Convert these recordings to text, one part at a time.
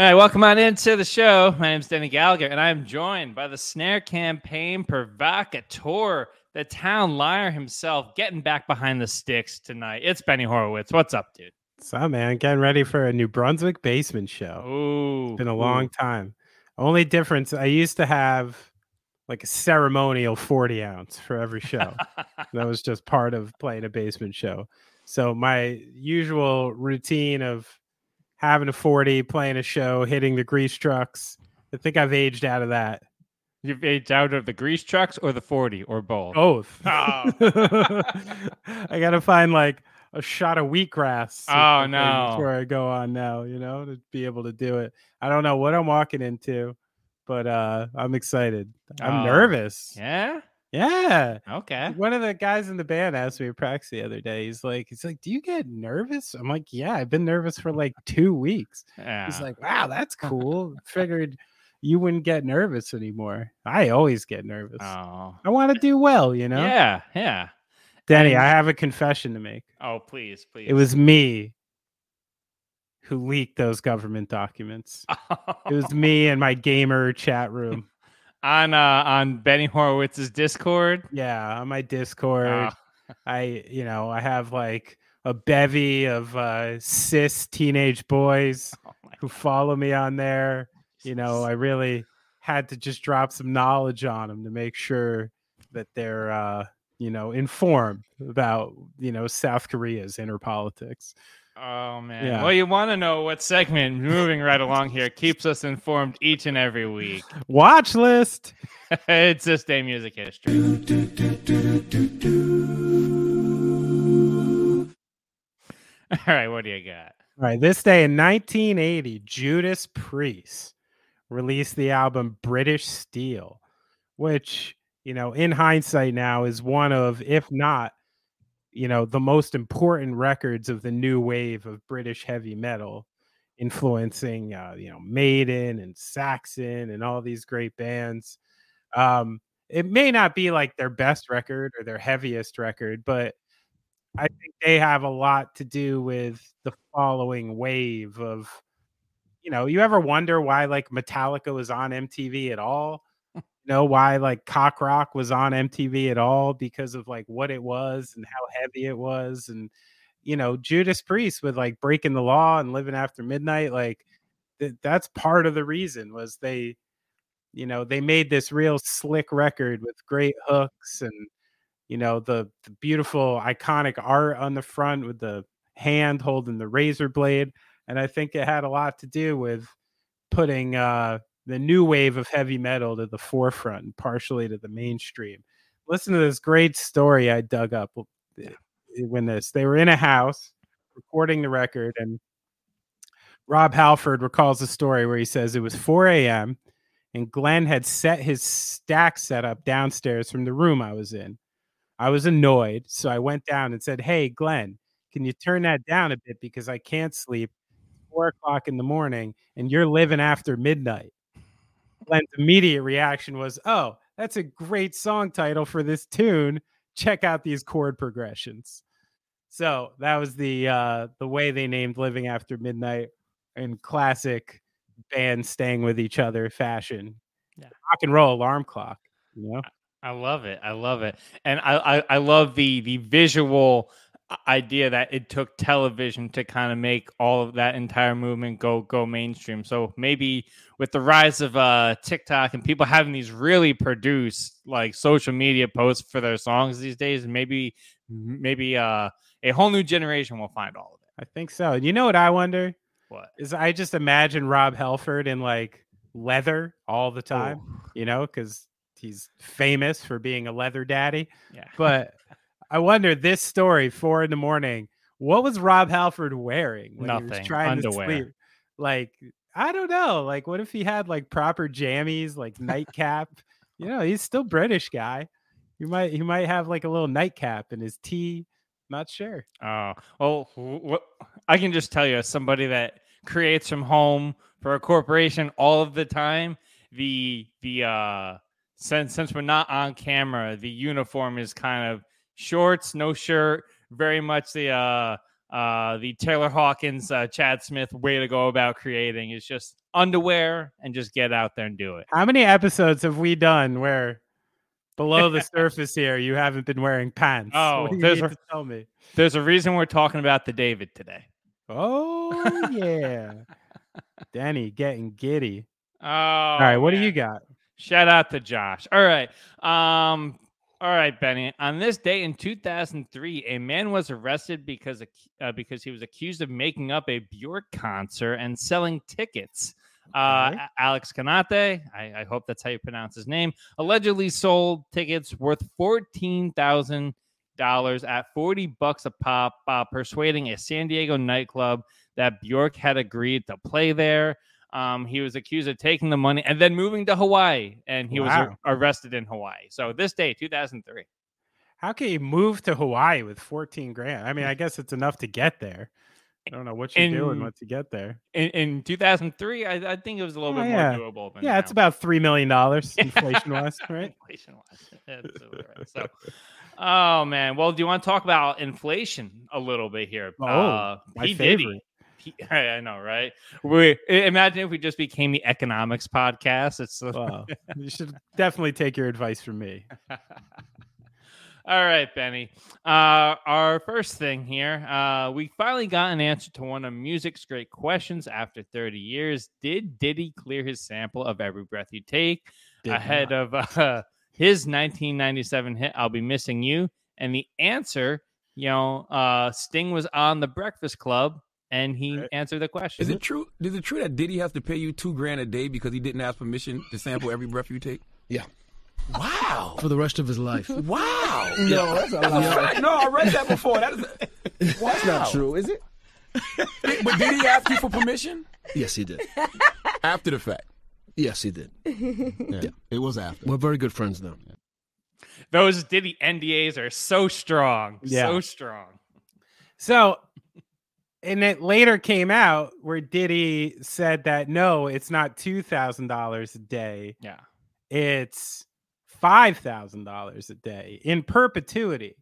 All right, welcome on into the show. My name is Danny Gallagher, and I'm joined by the snare campaign provocateur, the town liar himself, getting back behind the sticks tonight. It's Benny Horowitz. What's up, dude? What's up, man? Getting ready for a New Brunswick basement show. Ooh, it's been a long time. Only difference, I used to have like a ceremonial 40 ounce for every show. That was just part of playing a basement show. So my usual routine of having a 40, playing a show, hitting the grease trucks. I think I've aged out of that. You've aged out of the grease trucks or the 40 or both? Both. Oh. I got to find like a shot of wheatgrass. Oh, no. Before I go on now, you know, to be able to do it. I don't know what I'm walking into, but I'm excited. I'm nervous. Yeah? Yeah. Okay. One of the guys in the band asked me to practice the other day. He's like, do you get nervous? I'm like, yeah, I've been nervous for like 2 weeks. Yeah. He's like, wow, that's cool. Figured you wouldn't get nervous anymore. I always get nervous. Oh. I want to do well, you know? Yeah. Yeah. Danny, I have a confession to make. Oh, please, please. It was me who leaked those government documents. Oh. It was me and my gamer chat room. On Benny Horowitz's Discord. Yeah, on my Discord. Oh. I have like a bevy of cis teenage boys who follow me on there. You know, I really had to just drop some knowledge on them to make sure that they're informed about, South Korea's inner politics. Oh, man. Yeah. Well, you want to know what segment, moving right along here, keeps us informed each and every week. Watch list. It's This Day Music History. Do, do, do, do, do, do. All right, what do you got? All right, this day in 1980, Judas Priest released the album British Steel, which, in hindsight now is one of, if not, the most important records of the new wave of British heavy metal, influencing, Maiden and Saxon and all these great bands. It may not be like their best record or their heaviest record, but I think they have a lot to do with the following wave of, you ever wonder why like Metallica was on MTV at all? Know why like cock rock was on MTV at all? Because of like what it was and how heavy it was. And Judas Priest with like Breaking the Law and Living After Midnight, like that's part of the reason was they they made this real slick record with great hooks and the beautiful iconic art on the front with the hand holding the razor blade. And I think it had a lot to do with putting the new wave of heavy metal to the forefront and partially to the mainstream. Listen to this great story I dug up when they were in a house recording the record. And Rob Halford recalls a story where he says it was 4 a.m. and Glenn had set his stack set up downstairs from the room I was in. I was annoyed. So I went down and said, hey, Glenn, can you turn that down a bit? Because I can't sleep. 4 o'clock in the morning and you're living after midnight. Glenn's immediate reaction was, oh, that's a great song title for this tune. Check out these chord progressions. So that was the way they named Living After Midnight in classic band staying with each other fashion. Yeah. Rock and roll alarm clock. I love it. I love it. And I love the visual idea that it took television to kind of make all of that entire movement go mainstream. So maybe with the rise of TikTok and people having these really produced like social media posts for their songs these days, maybe a whole new generation will find all of it. I think so. And you know what I wonder? What? Is I just imagine Rob Halford in like leather all the time, because he's famous for being a leather daddy. Yeah. But I wonder this story, 4 a.m, what was Rob Halford wearing when Nothing. He was trying Underwear. To sleep? Like, I don't know. Like, what if he had like proper jammies, like nightcap? He's still British guy. He might have like a little nightcap in his tea. Not sure. Oh, well, I can just tell you, as somebody that creates from home for a corporation all of the time, since we're not on camera, the uniform is kind of shorts, no shirt, very much the The Taylor Hawkins, Chad Smith way to go about creating is just underwear and just get out there and do it. How many episodes have we done where below the surface here you haven't been wearing pants? Oh, tell me. There's a reason we're talking about the David today. Oh, yeah. Danny getting giddy. Oh, all right. What do you got? Shout out to Josh. All right. All right, Benny. On this day in 2003, a man was arrested because he was accused of making up a Bjork concert and selling tickets. Okay. Alex Canate, I hope that's how you pronounce his name, allegedly sold tickets worth $14,000 at $40 a pop, persuading a San Diego nightclub that Bjork had agreed to play there. He was accused of taking the money and then moving to Hawaii, and he was arrested in Hawaii. So this day, 2003. How can you move to Hawaii with $14,000? I mean, I guess it's enough to get there. I don't know what you're doing once you get there. In 2003, I think it was a little bit more doable. Than now. It's about $3 million inflation-wise, right? Inflation-wise. Absolutely right. So, oh, man. Well, do you want to talk about inflation a little bit here? Oh, my favorite. Diddy. I know, right? We imagine if we just became the economics podcast. It's wow. You should definitely take your advice from me. All right, Benny. Our first thing here, we finally got an answer to one of music's great questions after 30 years. Did Diddy clear his sample of Every Breath You Take ahead of his 1997 hit, I'll Be Missing You? And the answer, Sting was on the Breakfast Club. And he answered the question. Is it true that Diddy has to pay you $2,000 a day because he didn't ask permission to sample Every Breath You Take? Yeah. Wow. For the rest of his life. Wow. No, that's a lie. No, I read that before. Wow. That's not true, is it? But did he ask you for permission? Yes, he did. After the fact? Yes, he did. Yeah. It was after. We're very good friends now. Those Diddy NDAs are so strong. Yeah. So strong. So... And it later came out where Diddy said that, no, it's not $2,000 a day. Yeah. It's $5,000 a day in perpetuity.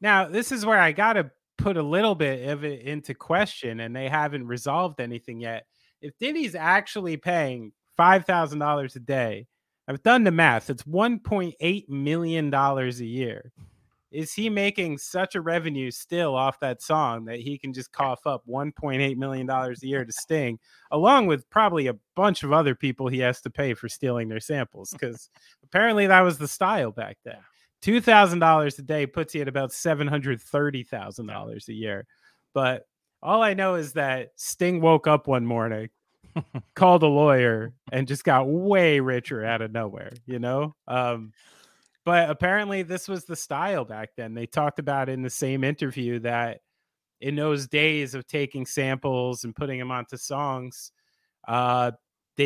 Now, this is where I got to put a little bit of it into question, and they haven't resolved anything yet. If Diddy's actually paying $5,000 a day, I've done the math. It's $1.8 million a year. Is he making such a revenue still off that song that he can just cough up $1.8 million a year to Sting, along with probably a bunch of other people he has to pay for stealing their samples? Because apparently that was the style back then. $2,000 a day puts you at about $730,000 a year. But all I know is that Sting woke up one morning, called a lawyer, and just got way richer out of nowhere, But apparently this was the style back then. They talked about in the same interview that in those days of taking samples and putting them onto songs, they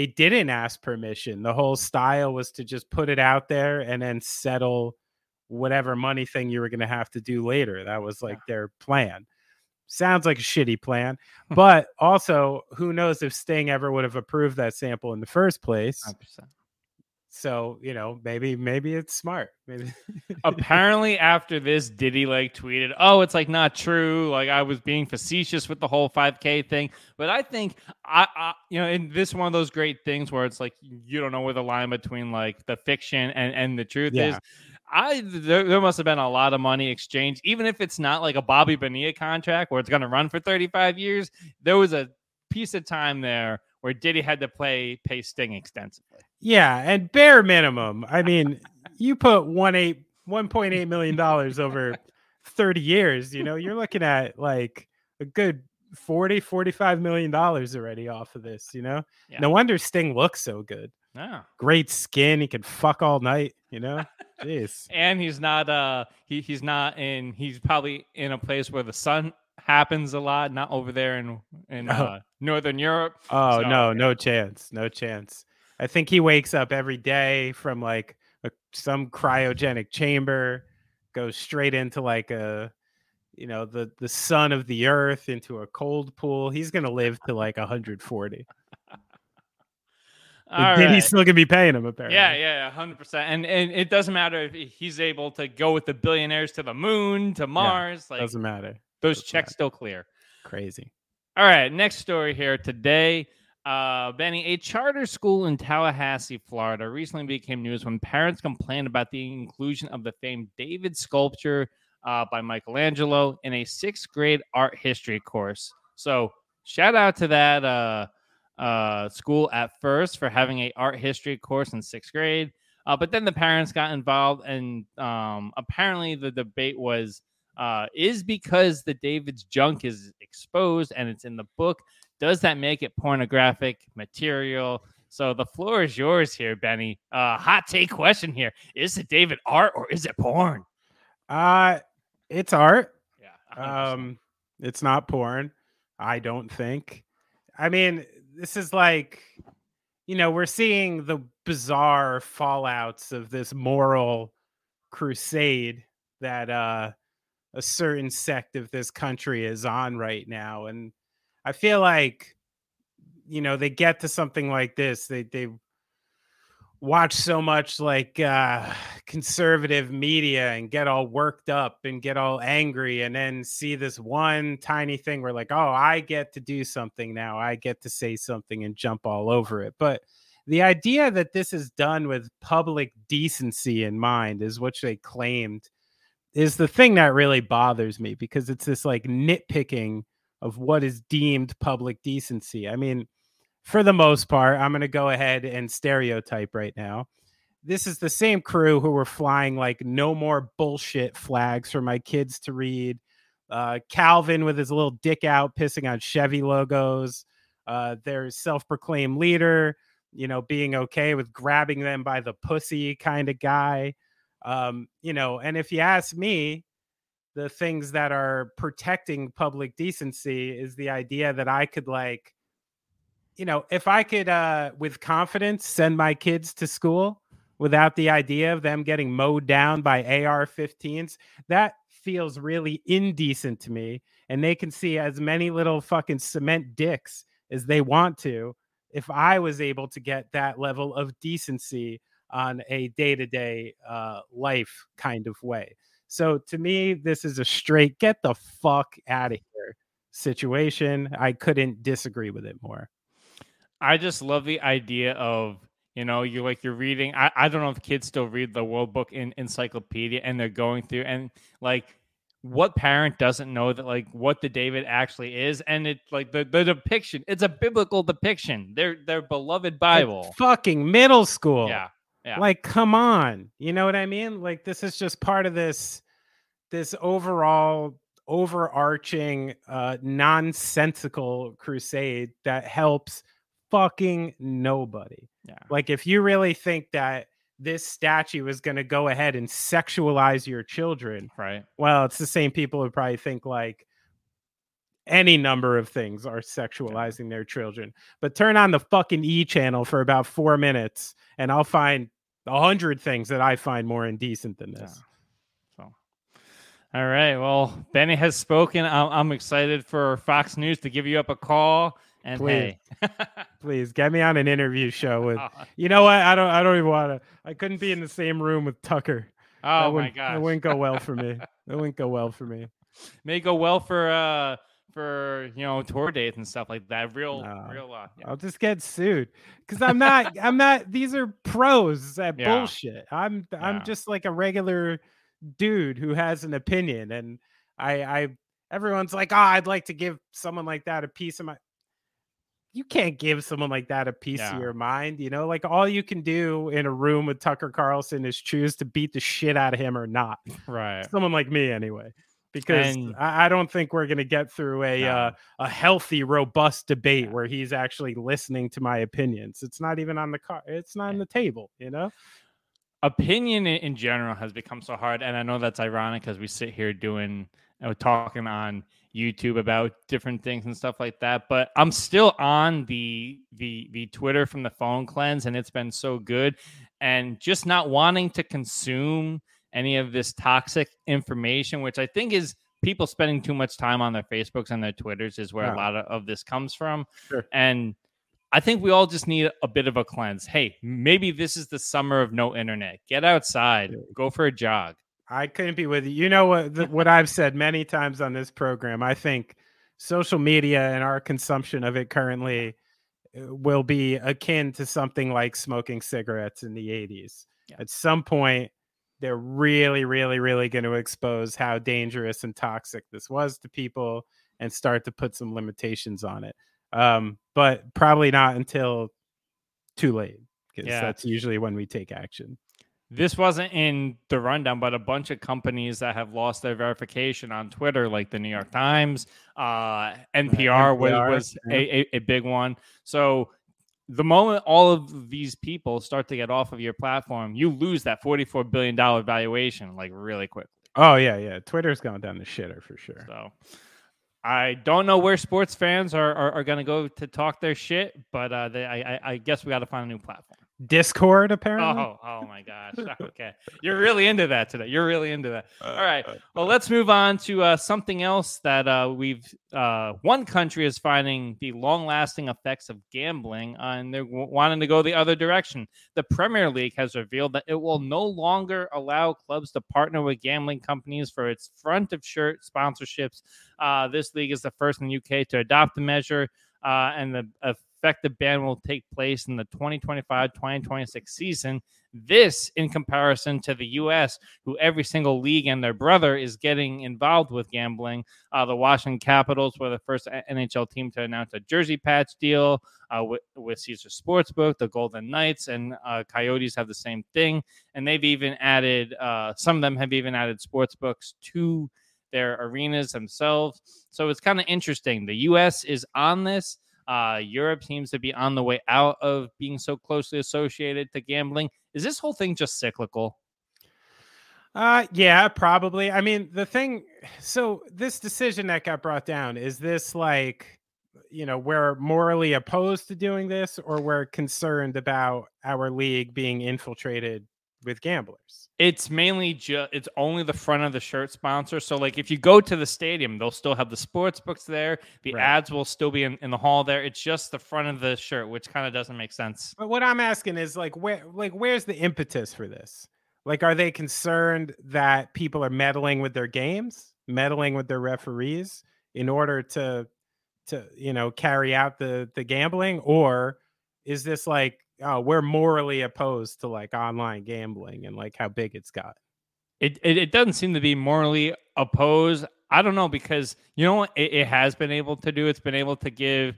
didn't ask permission. The whole style was to just put it out there and then settle whatever money thing you were going to have to do later. That was like their plan. Sounds like a shitty plan. But also, who knows if Sting ever would have approved that sample in the first place. 100%. So, maybe it's smart. Maybe. Apparently after this, Diddy tweeted, oh, it's not true. I was being facetious with the whole $5,000 thing. But I think, and this is one of those great things where it's you don't know where the line between the fiction and the truth is. There must have been a lot of money exchanged, even if it's not like a Bobby Bonilla contract where it's going to run for 35 years. There was a piece of time there where Diddy had to pay Sting extensively. Yeah, and bare minimum. I mean, you put $1.8 million over 30 years, you're looking at a good $45 million already off of this, Yeah. No wonder Sting looks so good. Oh. Great skin. He could fuck all night, Jeez. And he's not he's probably in a place where the sun happens a lot, not over there in Northern Europe. Oh, so, no chance. I think he wakes up every day from some cryogenic chamber, goes straight into the sun of the earth into a cold pool. He's going to live to 140. Diddy's still going to be paying him, apparently. Yeah, 100%. And it doesn't matter if he's able to go with the billionaires to the moon, to Mars. Doesn't matter. Those checks still clear. Crazy. All right, next story here today. Benny, a charter school in Tallahassee, Florida, recently became news when parents complained about the inclusion of the famed David sculpture by Michelangelo in a sixth grade art history course. So shout out to that school at first for having an art history course in sixth grade. But then the parents got involved, and apparently the debate was, is because the David's junk is exposed and it's in the book, does that make it pornographic material? So the floor is yours here, Benny. Hot take question here. Is it David art or is it porn? It's art. Yeah. It's not porn, I don't think. I mean, this is like, you know, we're seeing the bizarre fallouts of this moral crusade that a certain sect of this country is on right now. And I feel like, you know, they get to something like this. They watch so much like conservative media and get all worked up and get all angry and then see this one tiny thing where like, oh, I get to do something now. I get to say something and jump all over it. But the idea that this is done with public decency in mind is what they claimed is the thing that really bothers me, because it's this like nitpicking of what is deemed public decency. I mean, for the most part, I'm going to go ahead and stereotype right now. This is the same crew who were flying like no more bullshit flags for my kids to read. Calvin with his little dick out pissing on Chevy logos. Their self-proclaimed leader, you know, being okay with grabbing them by the pussy kind of guy. You know, and if you ask me, the things that are protecting public decency is the idea that I could, like, you know, if I could, with confidence, send my kids to school without the idea of them getting mowed down by AR-15s, that feels really indecent to me. And they can see as many little fucking cement dicks as they want to, if I was able to get that level of decency on a day-to-day life kind of way. So to me, this is a straight get the fuck out of here situation. I couldn't disagree with it more. I just love the idea of, you know, you're reading. I don't know if kids still read the World Book in Encyclopedia, and they're going through and like, what parent doesn't know that like what the David actually is? And it's like the depiction. It's a biblical depiction. Their beloved Bible. It's fucking middle school. Yeah. Yeah. Like, come on. You know what I mean? Like, this is just part of this overall overarching nonsensical crusade that helps fucking nobody. Yeah. Like, if you really think that this statue is going to go ahead and sexualize your children, right? Well, it's the same people who probably think like any number of things are sexualizing their children. But turn on the fucking E channel for about 4 minutes and I'll find 100 things that I find more indecent than this. Yeah. So, all right. Well, Benny has spoken. I'm excited for Fox News to give you up a call. And please, hey. Please get me on an interview show with, you know what? I don't even want to, I couldn't be in the same room with Tucker. Oh my God. It wouldn't go well for me. May go well for you know, tour dates and stuff like that. Yeah. I'll just get sued because I'm not these are pros at bullshit. I'm just like a regular dude who has an opinion, and I everyone's like, oh, I'd like to give someone like that a piece of my you can't give someone like that a piece of your mind, you know, like all you can do in a room with Tucker Carlson is choose to beat the shit out of him or not. Right. Someone like me anyway. Because I don't think we're going to get through a healthy, robust debate where he's actually listening to my opinions. It's not even on the car. It's not on the table, you know? Opinion in general has become so hard. And I know that's ironic because we sit here talking on YouTube about different things and stuff like that. But I'm still on the Twitter from the phone cleanse, and it's been so good. And just not wanting to consume any of this toxic information, which I think is people spending too much time on their Facebooks and their Twitters is where a lot of this comes from. Sure. And I think we all just need a bit of a cleanse. Hey, maybe this is the summer of no internet. Get outside, go for a jog. I couldn't be with you. You know what I've said many times on this program. I think social media and our consumption of it currently will be akin to something like smoking cigarettes in the 80s. Yeah. At some point, they're really, really, really going to expose how dangerous and toxic this was to people and start to put some limitations on it. But probably not until too late, because that's usually when we take action. This wasn't in the rundown, but a bunch of companies that have lost their verification on Twitter, like the New York Times, NPR was a big one. So the moment all of these people start to get off of your platform, you lose that $44 billion valuation like really quickly. Oh, yeah, yeah. Twitter's going down the shitter for sure. So I don't know where sports fans are going to go to talk their shit, but I guess we got to find a new platform. Discord, apparently. Oh my gosh. Okay. You're really into that today. You're really into that. All right. Well, let's move on to something else that one country is finding the long-lasting effects of gambling, and they're wanting to go the other direction. The Premier League has revealed that it will no longer allow clubs to partner with gambling companies for its front-of-shirt sponsorships. This league is the first in the UK to adopt the measure, and the effective ban will take place in the 2025-2026 season. This in comparison to the U.S., who every single league and their brother is getting involved with gambling. The Washington Capitals were the first NHL team to announce a jersey patch deal with Caesar Sportsbook. The Golden Knights and Coyotes have the same thing, and they've even added some of them have even added sportsbooks to their arenas themselves. So it's kind of interesting. The U.S. is on this. Europe seems to be on the way out of being so closely associated to gambling. Is this whole thing just cyclical? Yeah, probably. I mean, this decision that got brought down, is this like, you know, we're morally opposed to doing this, or we're concerned about our league being infiltrated with gamblers? It's mainly it's only the front of the shirt sponsor. So like if you go to the stadium, they'll still have the sports books there. The ads will still be in the hall there. It's just the front of the shirt, which kind of doesn't make sense. But what I'm asking is like, where's the impetus for this? Like, are they concerned that people are meddling with their games, meddling with their referees in order to, you know, carry out the gambling? Or is this like, oh, we're morally opposed to like online gambling and like how big it's got? It doesn't seem to be morally opposed. I don't know, because you know what it has been able to do? It's been able to give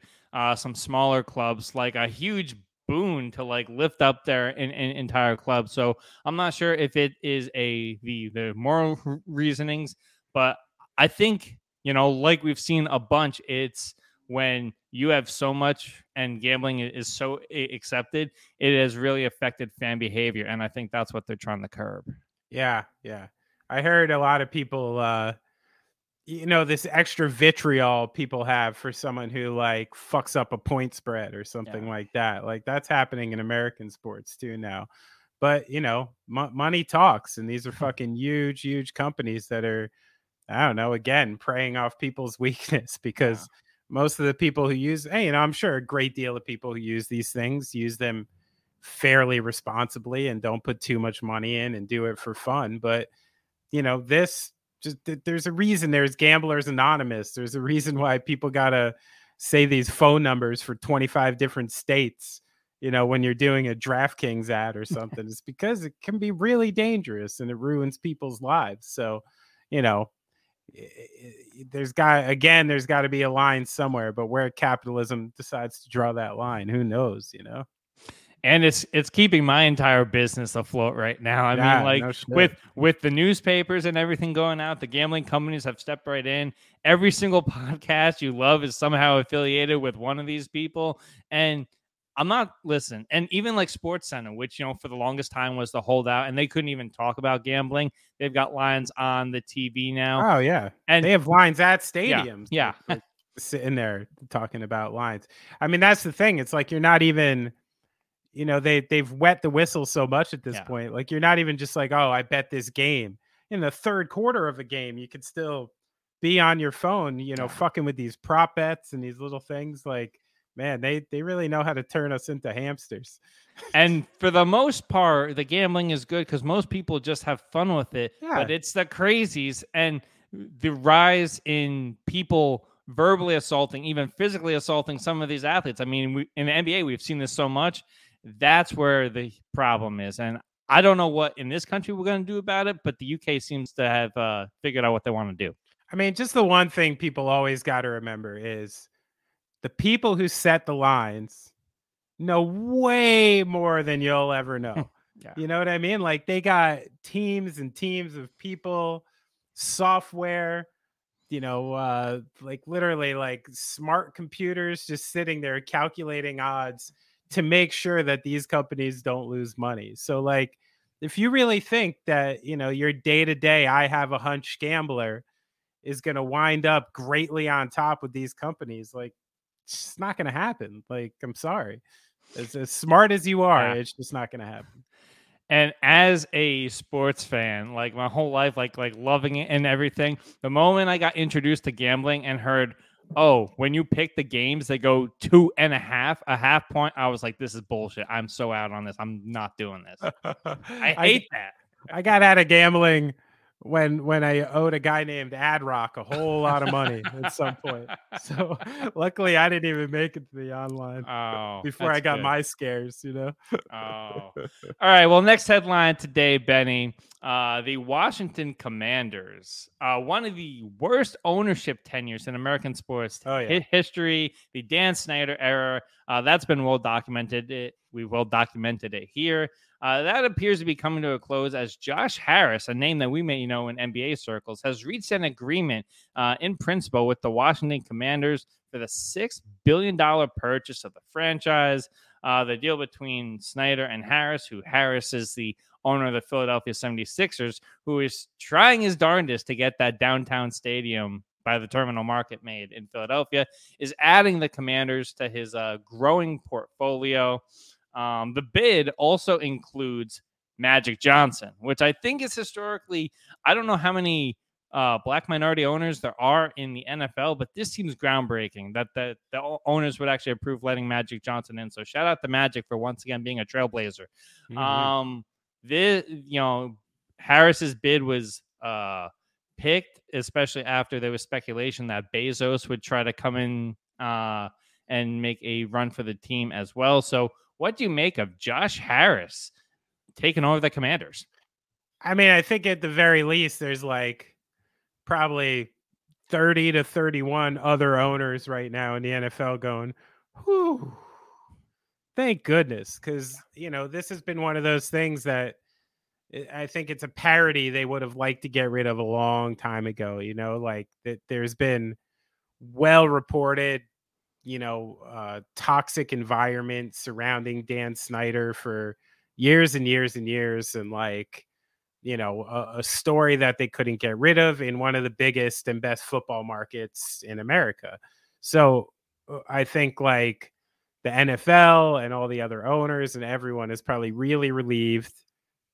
some smaller clubs like a huge boon to like lift up their entire club. So I'm not sure if it is the moral reasonings, but I think, you know, like we've seen a bunch, it's when you have so much and gambling is so accepted, it has really affected fan behavior. And I think that's what they're trying to curb. Yeah. Yeah. I heard a lot of people, you know, this extra vitriol people have for someone who like fucks up a point spread or something like that. Like that's happening in American sports too now, but you know, money talks, and these are fucking huge, huge companies that are, I don't know, again, preying off people's weakness, because most of the people who use, hey, you know, I'm sure a great deal of people who use these things use them fairly responsibly and don't put too much money in and do it for fun. But, you know, this just, there's a reason there's Gamblers Anonymous. There's a reason why people got to say these phone numbers for 25 different states, you know, when you're doing a DraftKings ad or something. It's because it can be really dangerous and it ruins people's lives. So, you know, there's got to be a line somewhere, but where capitalism decides to draw that line, who knows, you know? And it's keeping my entire business afloat right now. I mean, like with the newspapers and everything going out, the gambling companies have stepped right in. Every single podcast you love is somehow affiliated with one of these people. And I'm not listening. And even like SportsCenter, which, you know, for the longest time was the holdout, and they couldn't even talk about gambling. They've got lines on the TV now. Oh, yeah. And they have lines at stadiums. Yeah. Like, sitting there talking about lines. I mean, that's the thing. It's like you're not even, you know, they've wet the whistle so much at this point. Like you're not even just like, oh, I bet this game. In the third quarter of a game, you could still be on your phone, you know, fucking with these prop bets and these little things like, man, they really know how to turn us into hamsters. And for the most part, the gambling is good because most people just have fun with it. Yeah. But it's the crazies and the rise in people verbally assaulting, even physically assaulting some of these athletes. I mean, in the NBA, we've seen this so much. That's where the problem is. And I don't know what in this country we're going to do about it, but the UK seems to have figured out what they want to do. I mean, just the one thing people always got to remember is the people who set the lines know way more than you'll ever know. Yeah. You know what I mean? Like, they got teams and teams of people, software, you know, like literally like smart computers just sitting there calculating odds to make sure that these companies don't lose money. So like, if you really think that, you know, your day-to-day, I have a hunch gambler is going to wind up greatly on top with these companies, like, it's not going to happen. Like, I'm sorry. As smart as you are, yeah, it's just not going to happen. And as a sports fan, like my whole life, like loving it and everything, the moment I got introduced to gambling and heard, oh, when you pick the games, they go 2.5, a half point, I was like, this is bullshit. I'm so out on this. I'm not doing this. I hate that. I got out of gambling when I owed a guy named AdRock a whole lot of money at some point. So luckily I didn't even make it to the online before I got my scares, you know? All right. Well, next headline today, Benny, the Washington Commanders, one of the worst ownership tenures in American sports history, the Dan Snyder era. That's been well documented. We've well documented it here. That appears to be coming to a close as Josh Harris, a name that we may know in NBA circles, has reached an agreement in principle with the Washington Commanders for the $6 billion purchase of the franchise. The deal between Snyder and Harris, who Harris is the owner of the Philadelphia 76ers, who is trying his darndest to get that downtown stadium by the terminal market made in Philadelphia, is adding the Commanders to his growing portfolio. The bid also includes Magic Johnson, which I think is historically, I don't know how many black minority owners there are in the NFL, but this seems groundbreaking that the owners would actually approve letting Magic Johnson in. So shout out to Magic for once again being a trailblazer. Mm-hmm. Harris's bid was picked, especially after there was speculation that Bezos would try to come in and make a run for the team as well. So what do you make of Josh Harris taking over the Commanders? I mean, I think at the very least, there's like probably 30 to 31 other owners right now in the NFL going, whew, thank goodness. Because, you know, this has been one of those things that I think it's a parody they would have liked to get rid of a long time ago. You know, like that there's been well-reported, you know, toxic environment surrounding Dan Snyder for years and years and years. And like, you know, a story that they couldn't get rid of in one of the biggest and best football markets in America. So I think like the NFL and all the other owners and everyone is probably really relieved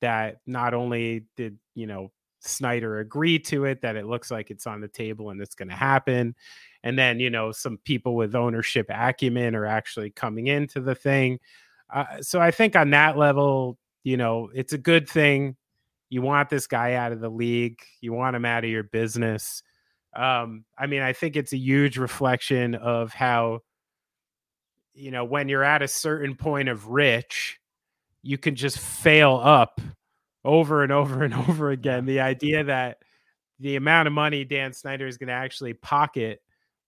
that not only did, you know, Snyder agree to it, that it looks like it's on the table and it's going to happen. And then, you know, some people with ownership acumen are actually coming into the thing. So I think on that level, you know, it's a good thing. You want this guy out of the league. You want him out of your business. I mean, I think it's a huge reflection of how, you know, when you're at a certain point of rich, you can just fail up over and over and over again. The idea that the amount of money Dan Snyder is going to actually pocket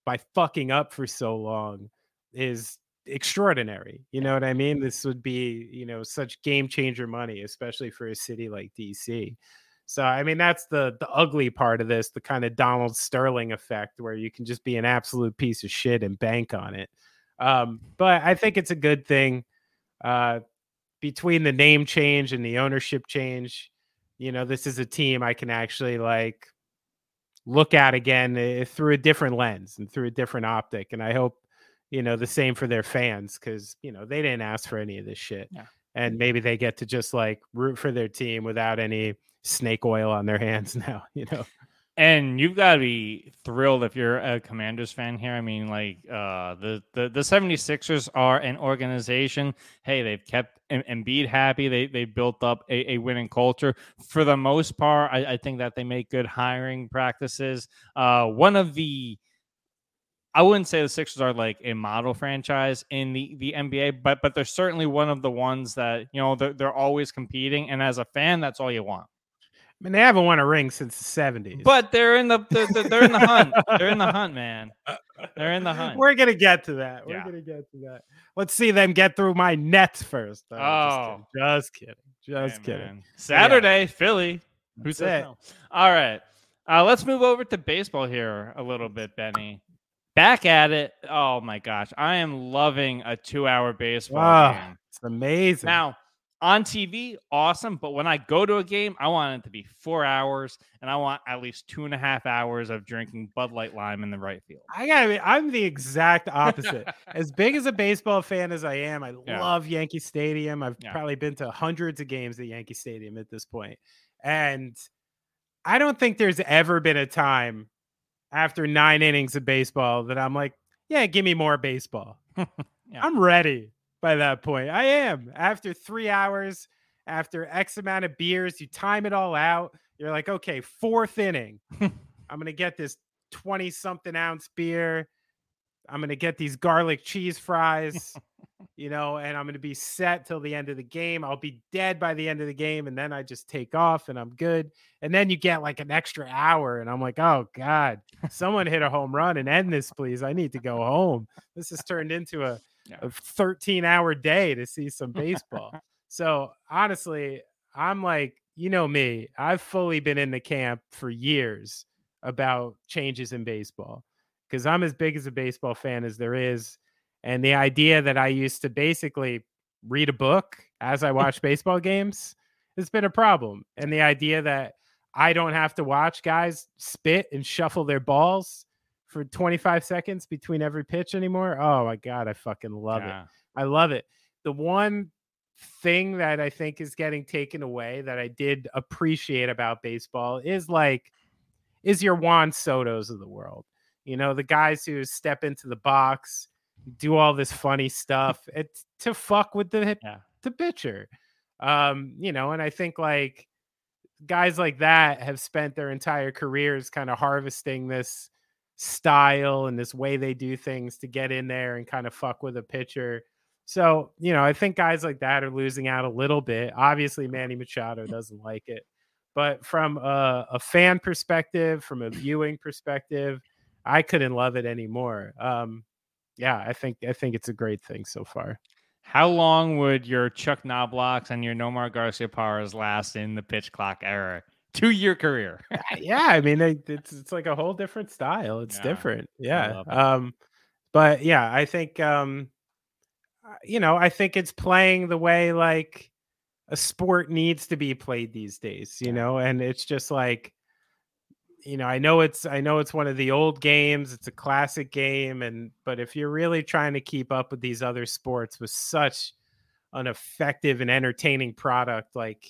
by fucking up for so long is extraordinary. You know what I mean? This would be, you know, such game changer money, especially for a city like DC. So, I mean, that's the ugly part of this, the kind of Donald Sterling effect where you can just be an absolute piece of shit and bank on it. But I think it's a good thing. Between the name change and the ownership change, you know, this is a team I can actually like look at again through a different lens and through a different optic. And I hope, you know, the same for their fans, because, you know, they didn't ask for any of this shit. Yeah. And maybe they get to just like root for their team without any snake oil on their hands now, you know? And you've got to be thrilled if you're a Commanders fan here. I mean, like, the 76ers are an organization. Hey, they've kept Embiid happy. They built up a winning culture. For the most part, I think that they make good hiring practices. One of the... I wouldn't say the Sixers are like a model franchise in the NBA, but they're certainly one of the ones that, you know, they're always competing. And as a fan, that's all you want. I mean, they haven't won a ring since the '70s, but they're in the hunt. They're in the hunt, man. They're in the hunt. We're gonna get to that. We're gonna get to that. Let's see them get through my Nets first. Though. Oh, just kidding. Man. Saturday, yeah. Philly. Who said no? All right, let's move over to baseball here a little bit, Benny. Back at it. Oh my gosh, I am loving a 2-hour baseball game. It's amazing. Now. On TV, awesome. But when I go to a game, I want it to be 4 hours, and I want at least 2.5 hours of drinking Bud Light Lime in the right field. I'm the exact opposite. As big as a baseball fan as I am, I love Yankee Stadium. I've probably been to hundreds of games at Yankee Stadium at this point. And I don't think there's ever been a time after 9 innings of baseball that I'm like, yeah, give me more baseball. I'm ready. By that point, I am. After 3 hours, after X amount of beers, you time it all out. You're like, okay, 4th inning. I'm going to get this 20-something ounce beer. I'm going to get these garlic cheese fries, you know, and I'm going to be set till the end of the game. I'll be dead by the end of the game. And then I just take off and I'm good. And then you get like an extra hour. And I'm like, oh, God, someone hit a home run and end this, please. I need to go home. This has turned into a 13-hour day to see some baseball. So honestly, I'm like, you know me, I've fully been in the camp for years about changes in baseball because I'm as big as a baseball fan as there is. And the idea that I used to basically read a book as I watch baseball games has been a problem. And the idea that I don't have to watch guys spit and shuffle their balls for 25 seconds between every pitch anymore. Oh my God. I fucking love it. I love it. The one thing that I think is getting taken away that I did appreciate about baseball is your Juan Soto's of the world. You know, the guys who step into the box, do all this funny stuff to fuck with the pitcher. You know, and I think like guys like that have spent their entire careers kind of harvesting this style and this way they do things to get in there and kind of fuck with a pitcher. So, you know, I think guys like that are losing out a little bit. Obviously, Manny Machado doesn't like it. But from a fan perspective, from a viewing perspective, I couldn't love it anymore. I think it's a great thing so far. How long would your Chuck Knoblauchs and your Nomar Garciaparras last in the pitch clock era? 2-year career. Yeah, I mean, it's like a whole different style. It's different. Yeah. But yeah, I think, you know, I think it's playing the way like a sport needs to be played these days, you know, and it's just like, you know, I know it's one of the old games. It's a classic game. But if you're really trying to keep up with these other sports with such an effective and entertaining product like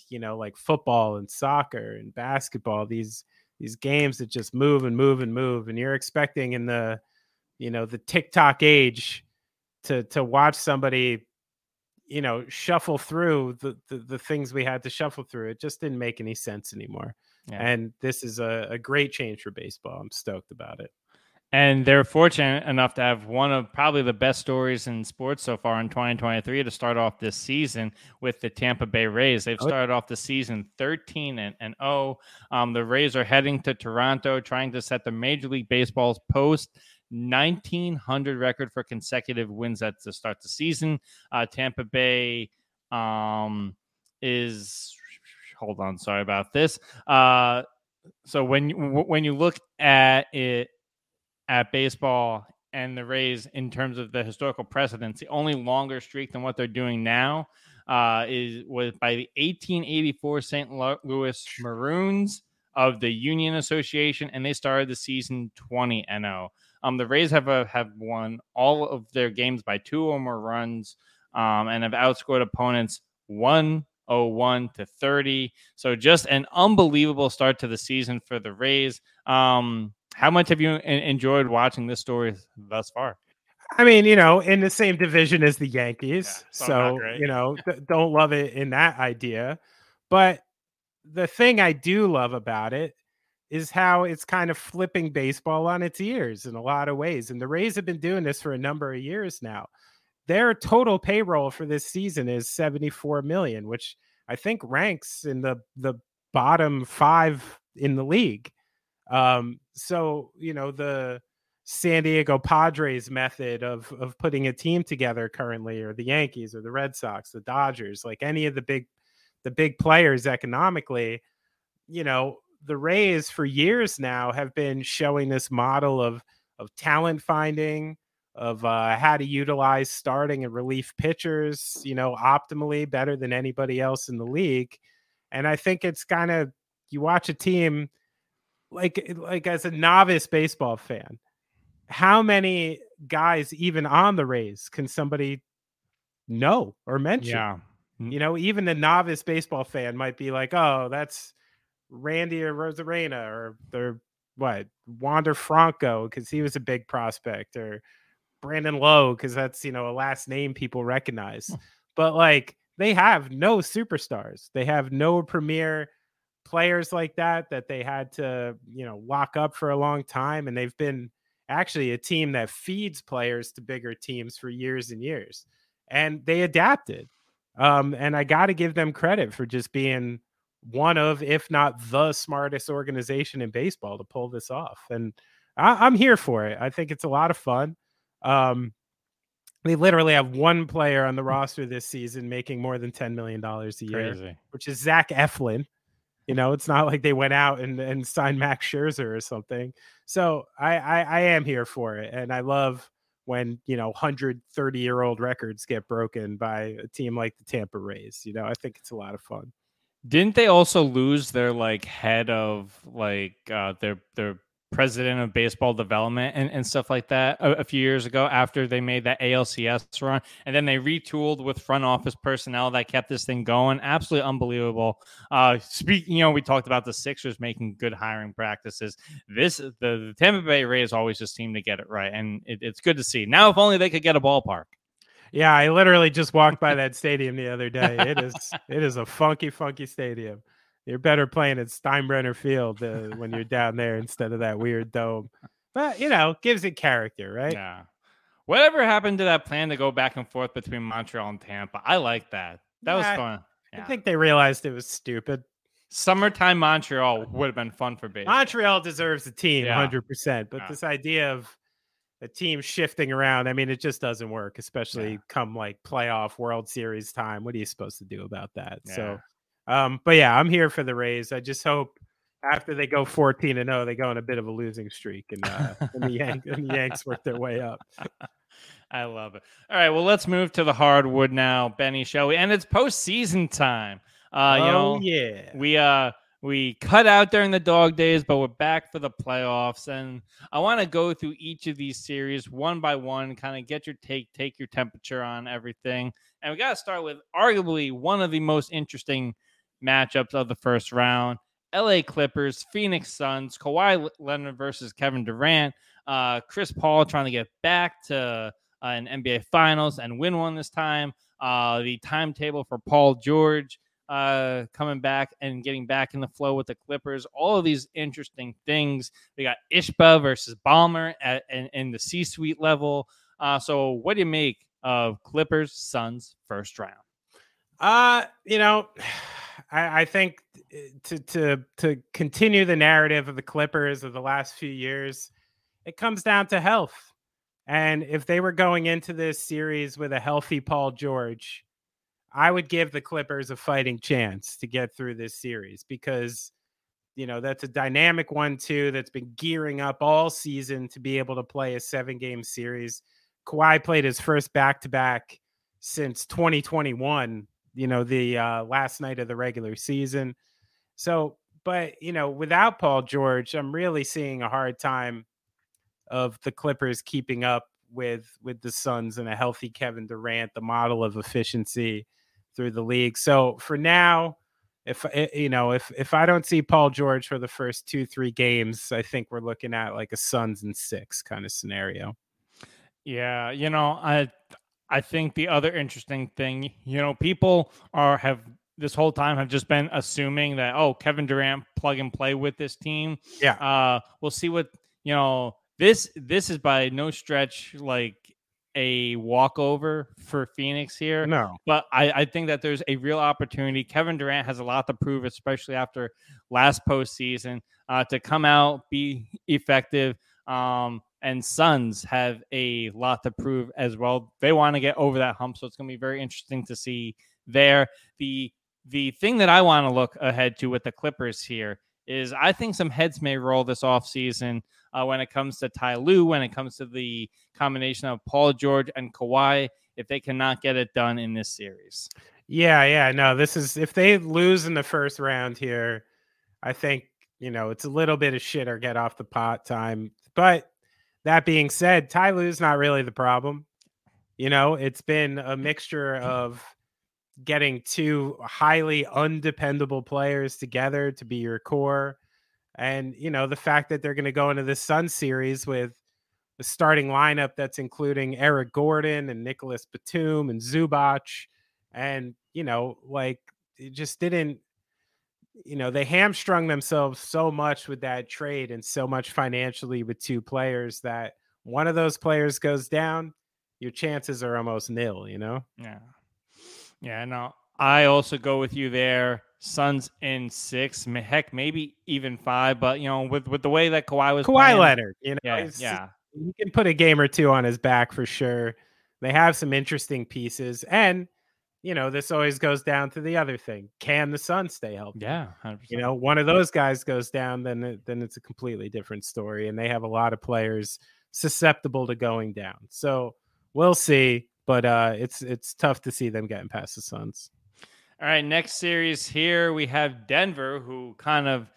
football and soccer and basketball, these games that just move and move and move. And you're expecting in the, you know, the TikTok age to watch somebody, you know, shuffle through the things we had to shuffle through. It just didn't make any sense anymore. Yeah. And this is a great change for baseball. I'm stoked about it. And they're fortunate enough to have one of probably the best stories in sports so far in 2023 to start off this season with the Tampa Bay Rays. They've started off the season 13-0. The Rays are heading to Toronto, trying to set the Major League Baseball's post-1900 record for consecutive wins at the start of the season. Tampa Bay is... Hold on, sorry about this. So when you look at it, at baseball and the Rays in terms of the historical precedence, the only longer streak than what they're doing now was by the 1884 St. Louis Maroons of the Union Association, and they started the season 20-0. The Rays have won all of their games by 2 or more runs, and have outscored opponents 1 101-30. So just an unbelievable start to the season for the Rays. How much have you enjoyed watching this story thus far? I mean, you know, in the same division as the Yankees. Yeah, so, you know, don't love it in that idea. But the thing I do love about it is how it's kind of flipping baseball on its ears in a lot of ways. And the Rays have been doing this for a number of years now. Their total payroll for this season is $74 million, which I think ranks in the bottom five in the league. So, you know, the San Diego Padres method of putting a team together currently, or the Yankees or the Red Sox, the Dodgers, like any of the big players economically, you know, the Rays for years now have been showing this model of talent finding, of how to utilize starting and relief pitchers, you know, optimally, better than anybody else in the league. And I think it's kind of, you watch a team like as a novice baseball fan, how many guys even on the Rays can somebody know or mention? Yeah. You know, even the novice baseball fan might be like, oh, that's Randy or Rosarena or Wander Franco, because he was a big prospect, or Brandon Lowe, because that's, you know, a last name people recognize. But like, they have no superstars. They have no premier players like that they had to, you know, lock up for a long time. And they've been actually a team that feeds players to bigger teams for years and years. And they adapted. And I got to give them credit for just being one of, if not the smartest organization in baseball to pull this off. And I'm here for it. I think it's a lot of fun. They literally have one player on the roster this season making more than $10 million a year, which is Zach Eflin. You know, it's not like they went out and signed Max Scherzer or something. So I am here for it. And I love when, you know, 130-year-old records get broken by a team like the Tampa Rays. You know, I think it's a lot of fun. Didn't they also lose their head of their president of baseball development and stuff like that a few years ago after they made that ALCS run, and then they retooled with front office personnel that kept this thing going? Absolutely unbelievable. Speaking, you know, we talked about the Sixers making good hiring practices. The Tampa Bay Rays always just seem to get it right, and it's good to see. Now, if only they could get a ballpark. Yeah, I literally just walked by that stadium the other day. It is a funky, funky stadium. You're better playing at Steinbrenner Field when you're down there instead of that weird dome. But, you know, gives it character, right? Yeah. Whatever happened to that plan to go back and forth between Montreal and Tampa? I like that. That was fun. Yeah. I think they realized it was stupid. Summertime Montreal would have been fun for baseball. Montreal deserves a team, yeah. 100%. But this idea of a team shifting around, I mean, it just doesn't work, especially come playoff World Series time. What are you supposed to do about that? Yeah. So. But yeah, I'm here for the Rays. I just hope after they go 14-0, they go on a bit of a losing streak and the Yanks work their way up. I love it. All right, well, let's move to the hardwood now, Benny, shall we? And it's postseason time. We cut out during the dog days, but we're back for the playoffs. And I want to go through each of these series one by one, kind of get your take your temperature on everything. And we got to start with arguably one of the most interesting matchups of the first round. LA Clippers, Phoenix Suns, Kawhi Leonard versus Kevin Durant, Chris Paul trying to get back to an NBA Finals and win one this time. The timetable for Paul George coming back and getting back in the flow with the Clippers. All of these interesting things. We got Ishba versus Ballmer in the C-suite level. So what do you make of Clippers Suns first round? You know, I think to continue the narrative of the Clippers of the last few years, it comes down to health. And if they were going into this series with a healthy Paul George, I would give the Clippers a fighting chance to get through this series, because, you know, that's a dynamic 1-2 that's been gearing up all season to be able to play a 7-game series. Kawhi played his first back-to-back since 2021, you know, the last night of the regular season. So, but, you know, without Paul George, I'm really seeing a hard time of the Clippers keeping up with the Suns and a healthy Kevin Durant, the model of efficiency through the league. So for now, if I don't see Paul George for the first 2-3 games, I think we're looking at like a Suns in 6 kind of scenario. Yeah, I think the other interesting thing, people have this whole time have just been assuming that, Kevin Durant plug and play with this team. Yeah. We'll see what, this is by no stretch like a walkover for Phoenix here. No. But I think that there's a real opportunity. Kevin Durant has a lot to prove, especially after last postseason, to come out, be effective. And Suns have a lot to prove as well. They want to get over that hump, so it's going to be very interesting to see there. The thing that I want to look ahead to with the Clippers here is I think some heads may roll this offseason when it comes to Ty Lue, when it comes to the combination of Paul George and Kawhi, if they cannot get it done in this series. Yeah. No, this is, if they lose in the first round here, I think, it's a little bit of shit or get off the pot time. But that being said, Ty Lue's not really the problem. It's been a mixture of getting two highly undependable players together to be your core. And, the fact that they're going to go into the Sun series with the starting lineup that's including Eric Gordon and Nicholas Batum and Zubac. And, it just didn't, they hamstrung themselves so much with that trade and so much financially with two players that one of those players goes down, your chances are almost nil, Yeah. Yeah, no, I also go with you there. Suns in 6, heck, maybe even 5. But, with the way that Kawhi was playing. Kawhi Leonard, Yeah. He can put a game or two on his back for sure. They have some interesting pieces. And, this always goes down to the other thing. Can the Suns stay healthy? Yeah, 100%. One of those guys goes down, then it's a completely different story. And they have a lot of players susceptible to going down. So we'll see. But it's tough to see them getting past the Suns. All right, next series here we have Denver, who kind of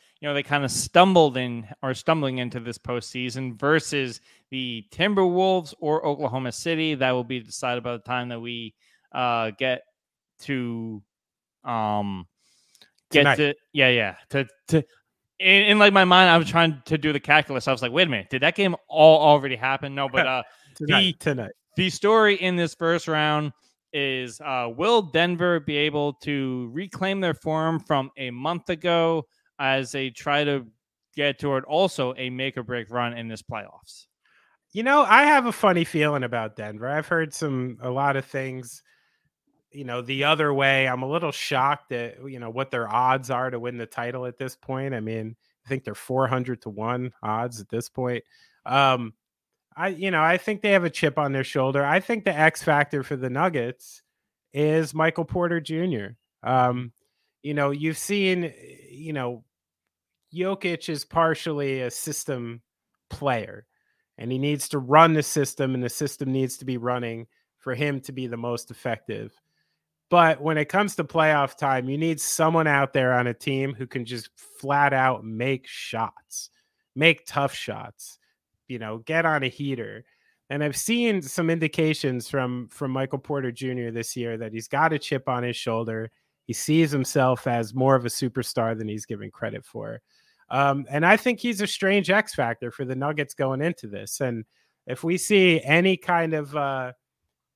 stumbling into this postseason versus the Timberwolves or Oklahoma City. That will be decided by the time that we get to in like my mind I was trying to do the calculus. I was like, wait a minute, did that game all already happen? No, but the story in this first round is will Denver be able to reclaim their form from a month ago as they try to get toward also a make or break run in this playoffs? I have a funny feeling about Denver. I've heard a lot of things, the other way. I'm a little shocked at, what their odds are to win the title at this point. I mean, I think they're 400-1 odds at this point. I think they have a chip on their shoulder. I think the X factor for the Nuggets is Michael Porter Jr. You've seen, Jokic is partially a system player. And he needs to run the system, and the system needs to be running for him to be the most effective. But when it comes to playoff time, you need someone out there on a team who can just flat out make shots, make tough shots, get on a heater. And I've seen some indications from Michael Porter Jr. this year that he's got a chip on his shoulder. He sees himself as more of a superstar than he's given credit for. And I think he's a strange X factor for the Nuggets going into this. And if we see any kind of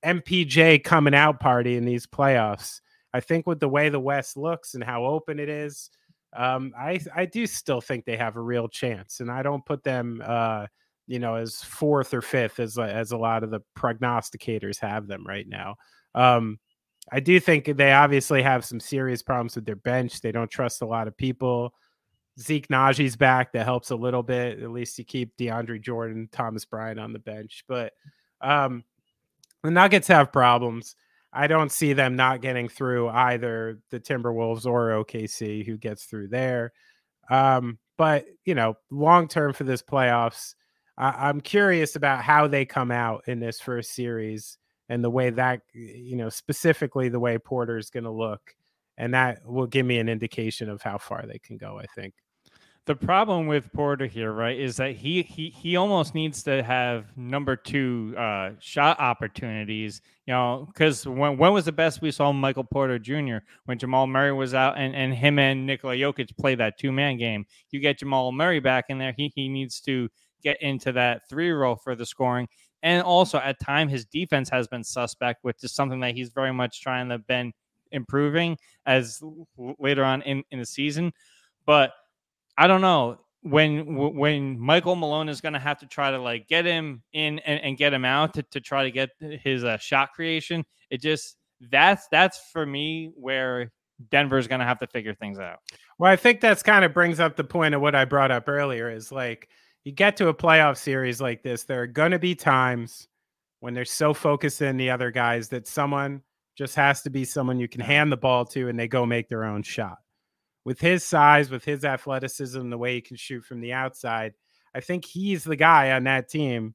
MPJ coming out party in these playoffs, I think with the way the West looks and how open it is, I do still think they have a real chance. And I don't put them, as 4th or 5th as a lot of the prognosticators have them right now. I do think they obviously have some serious problems with their bench. They don't trust a lot of people. Zeke Najee's back. That helps a little bit. At least you keep DeAndre Jordan, Thomas Bryant on the bench. But the Nuggets have problems. I don't see them not getting through either the Timberwolves or OKC, who gets through there. But, long-term for this playoffs, I'm curious about how they come out in this first series and the way that, specifically the way Porter is going to look. And that will give me an indication of how far they can go, I think. The problem with Porter here, right, is that he almost needs to have number two shot opportunities, you know, because when was the best we saw Michael Porter Jr.? When Jamal Murray was out and him and Nikola Jokic played that two-man game. You get Jamal Murray back in there, he needs to get into that three role for the scoring. And also, at time, his defense has been suspect, which is something that he's very much trying to been improving as later on in the season. But I don't know when Michael Malone is going to have to try to like get him in and get him out to try to get his shot creation. It just that's for me where Denver is going to have to figure things out. Well, I think that's kind of brings up the point of what I brought up earlier is like you get to a playoff series like this. There are going to be times when they're so focused in the other guys that someone just has to be someone you can hand the ball to and they go make their own shot. With his size, with his athleticism, the way he can shoot from the outside, I think he's the guy on that team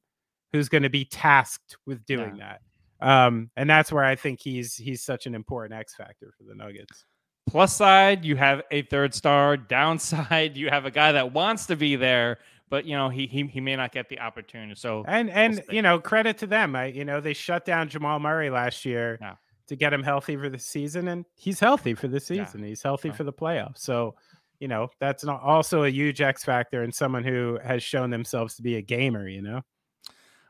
who's going to be tasked with doing that. And that's where I think he's such an important X factor for the Nuggets. Plus side, you have a third star. Downside, you have a guy that wants to be there, but you know he may not get the opportunity. So and you know, credit to them. They shut down Jamal Murray last year. Yeah. To get him healthy for the season, and he's healthy for the season. Yeah. He's healthy for the playoffs. So, you know, that's also a huge X factor and someone who has shown themselves to be a gamer, you know?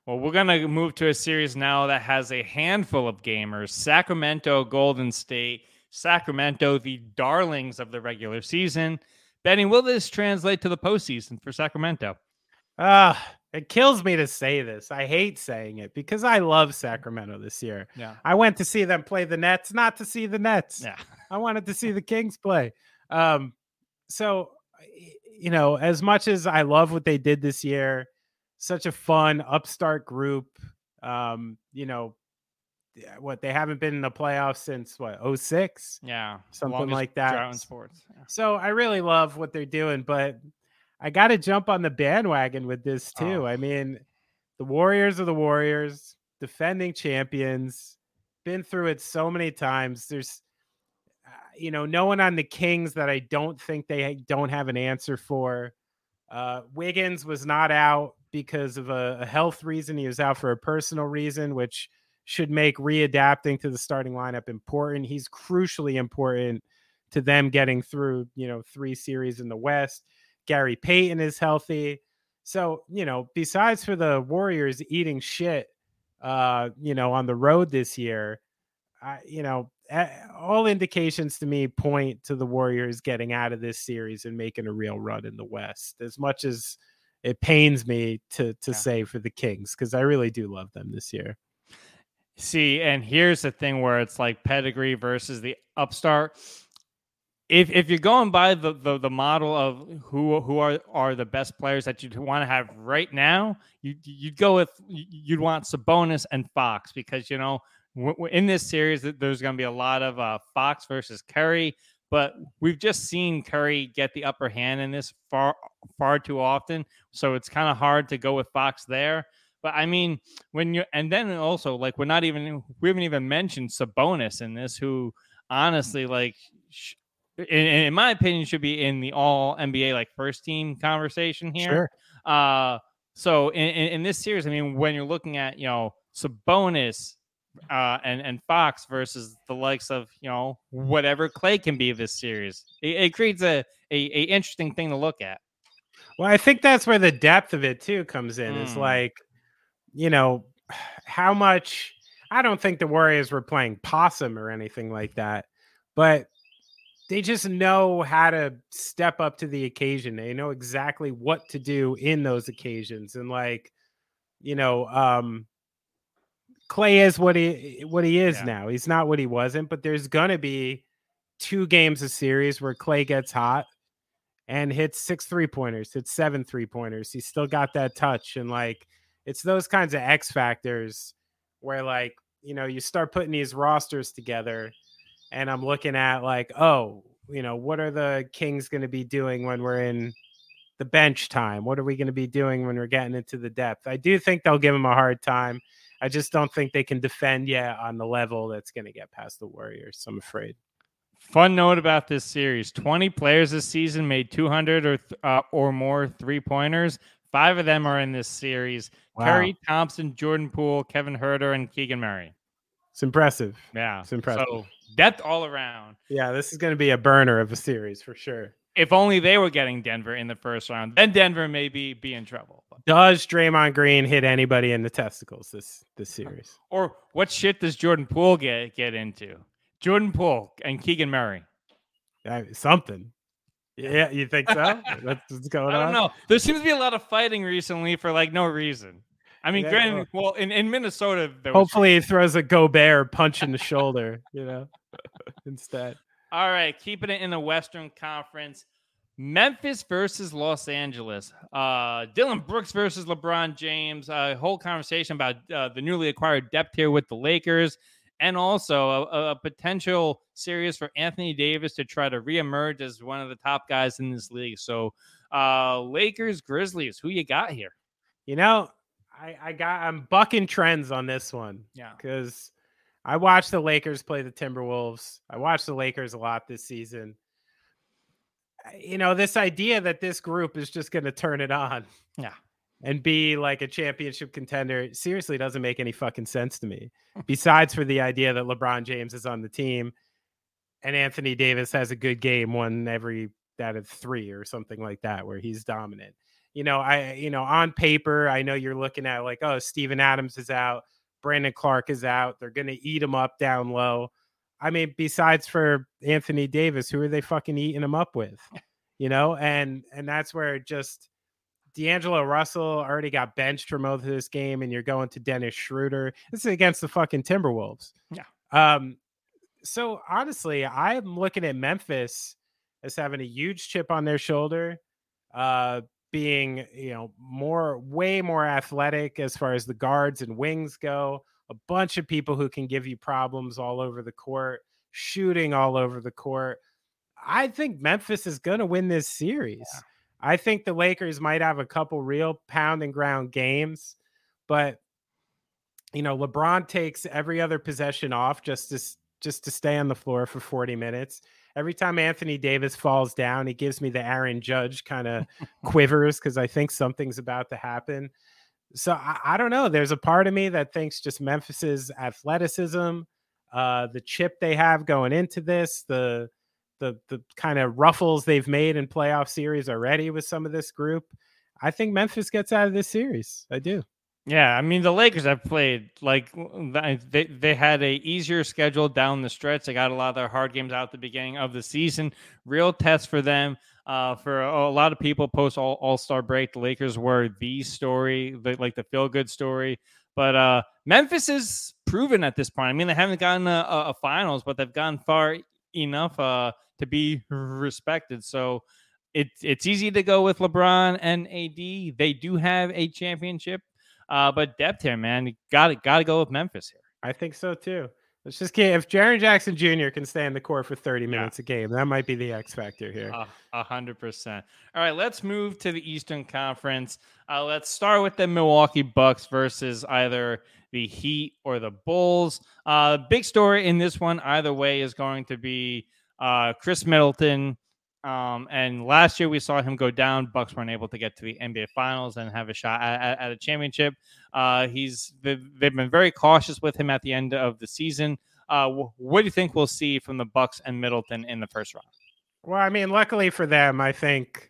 Well, we're going to move to a series now that has a handful of gamers. Sacramento, Golden State. Sacramento, the darlings of the regular season. Benny, will this translate to the postseason for Sacramento? It kills me to say this. I hate saying it because I love Sacramento this year. Yeah. I went to see them play the Nets, not to see the Nets. Yeah. I wanted to see the Kings play. So, you know, as much as I love what they did this year, such a fun upstart group, you know, what they haven't been in the playoffs since what, 2006? Yeah. Something like that. Drought in sports. Yeah. So I really love what they're doing, but I got to jump on the bandwagon with this too. Oh. I mean, the Warriors are the Warriors, defending champions, been through it so many times. There's, you know, no one on the Kings that I don't think they don't have an answer for. Wiggins was not out because of a health reason. He was out for a personal reason, which should make readapting to the starting lineup important. He's crucially important to them getting through, you know, three series in the West. Gary Payton is healthy. So, you know, besides for the Warriors eating shit, you know, on the road this year, you know, all indications to me point to the Warriors getting out of this series and making a real run in the West, as much as it pains me to say for the Kings, because I really do love them this year. See, and here's the thing where it's like pedigree versus the upstart. If you're going by the model of who are the best players that you'd want to have right now, you'd go with you'd want Sabonis and Fox because, you know, in this series, there's going to be a lot of Fox versus Curry. But we've just seen Curry get the upper hand in this far too often. So it's kind of hard to go with Fox there. But I mean, when you and then also like we haven't even mentioned Sabonis in this, who honestly like. In my opinion, should be in the all NBA like first team conversation here. Sure. So in this series, I mean, when you're looking at, you know, Sabonis and Fox versus the likes of, you know, whatever Clay can be this series, it creates a interesting thing to look at. Well, I think that's where the depth of it too comes in. It's like, you know, how much I don't think the Warriors were playing possum or anything like that, but they just know how to step up to the occasion. They know exactly what to do in those occasions. And like, you know, Clay is what he is now. He's not what he wasn't, but there's going to be two games a series where Clay gets hot and hits 6 3-pointers, hits 7 3-pointers. He's still got that touch. And like, it's those kinds of X factors where like, you know, you start putting these rosters together and I'm looking at like, oh, you know, what are the Kings going to be doing when we're in the bench time? What are we going to be doing when we're getting into the depth? I do think they'll give them a hard time. I just don't think they can defend yet on the level that's going to get past the Warriors, I'm afraid. Fun note about this series: 20 players this season made 200 or more three-pointers. 5 of them are in this series. Wow. Curry, Thompson, Jordan Poole, Kevin Huerter, and Keegan Murray. It's impressive. Yeah. It's impressive. So depth all around. Yeah, this is going to be a burner of a series for sure. If only they were getting Denver in the first round, then Denver may be in trouble. Does Draymond Green hit anybody in the testicles this series? Or what shit does Jordan Poole get into? Jordan Poole and Keegan Murray. Something. Yeah, you think so? That's what's going on? I don't know. There seems to be a lot of fighting recently for like no reason. I mean, granted, well, in Minnesota, hopefully he throws a Gobert punch in the shoulder, you know, instead. All right, keeping it in the Western Conference, Memphis versus Los Angeles. Dylan Brooks versus LeBron James. A whole conversation about the newly acquired depth here with the Lakers, and also a potential series for Anthony Davis to try to reemerge as one of the top guys in this league. So, Lakers, Grizzlies, who you got here? You know, I'm bucking trends on this one. Yeah, because I watched the Lakers play the Timberwolves. I watched the Lakers a lot this season. You know, this idea that this group is just going to turn it on, yeah, and be like a championship contender seriously doesn't make any fucking sense to me. Besides for the idea that LeBron James is on the team and Anthony Davis has a good game, one every out of 3 or something like that, where he's dominant. You know, on paper, I know you're looking at like, oh, Steven Adams is out. Brandon Clark is out. They're going to eat him up down low. I mean, besides for Anthony Davis, who are they fucking eating him up with? You know, and that's where it just, D'Angelo Russell already got benched for most of this game, and you're going to Dennis Schroeder. This is against the fucking Timberwolves. Yeah. So honestly, I'm looking at Memphis as having a huge chip on their shoulder, being, you know, way more athletic as far as the guards and wings go. A bunch of people who can give you problems all over the court, shooting all over the court. I think Memphis is going to win this series. Yeah. I think the Lakers might have a couple real pound and ground games, but you know, LeBron takes every other possession off just to stay on the floor for 40 minutes. Every time Anthony Davis falls down, he gives me the Aaron Judge kind of quivers because I think something's about to happen. So I don't know. There's a part of me that thinks just Memphis's athleticism, the chip they have going into this, the kind of ruffles they've made in playoff series already with some of this group. I think Memphis gets out of this series. I do. Yeah, I mean, the Lakers have played, like, they had a easier schedule down the stretch. They got a lot of their hard games out at the beginning of the season. Real test for them. For a lot of people, post All-Star break, the Lakers were the story, like the feel-good story. But Memphis is proven at this point. I mean, they haven't gotten a finals, but they've gone far enough to be respected. So it's easy to go with LeBron and AD. They do have a championship. But depth here, man, got to go with Memphis here. I think so too. Let's just get, if Jaren Jackson Jr. can stay in the court for 30 minutes a game, that might be the X factor here. 100%. All right, let's move to the Eastern Conference. Let's start with the Milwaukee Bucks versus either the Heat or the Bulls. Big story in this one, either way, is going to be Chris Middleton. And last year we saw him go down. Bucks weren't able to get to the NBA Finals and have a shot at a championship. They've been very cautious with him at the end of the season. What do you think we'll see from the Bucks and Middleton in the first round? Well, I mean, luckily for them, I think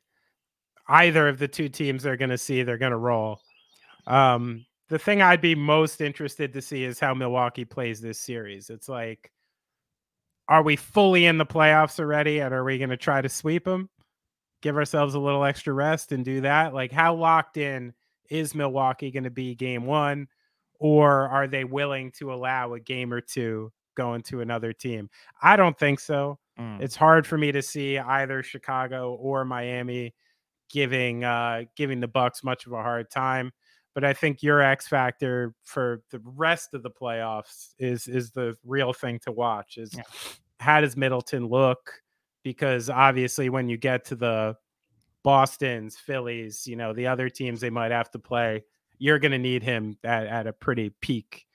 either of the two teams they're going to roll. The thing I'd be most interested to see is how Milwaukee plays this series. It's like, are we fully in the playoffs already? And are we going to try to sweep them, give ourselves a little extra rest and do that? Like, how locked in is Milwaukee going to be game one, or are they willing to allow a game or two going to another team? I don't think so. It's hard for me to see either Chicago or Miami giving the Bucks much of a hard time. But I think your X factor for the rest of the playoffs is the real thing to watch is how does Middleton look? Because obviously when you get to the Bostons, Phillies, you know, the other teams they might have to play, you're going to need him at a pretty peak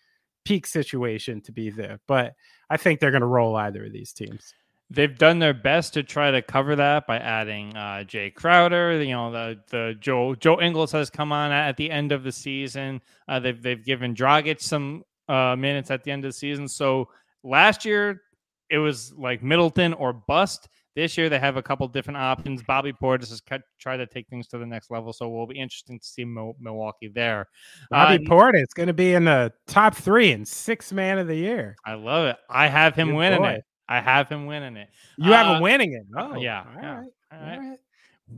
situation to be there. But I think they're going to roll either of these teams. They've done their best to try to cover that by adding Jay Crowder. You know, the Joe Ingles has come on at the end of the season. They've given Dragic some minutes at the end of the season. So last year it was like Middleton or bust. This year they have a couple different options. Bobby Portis has tried to take things to the next level, so we'll be interesting to see Milwaukee there. Bobby Portis going to be in the top 3 and sixth man of the year. I love it. I have him winning it. I have him winning it. You have him winning it. Oh, yeah. All right.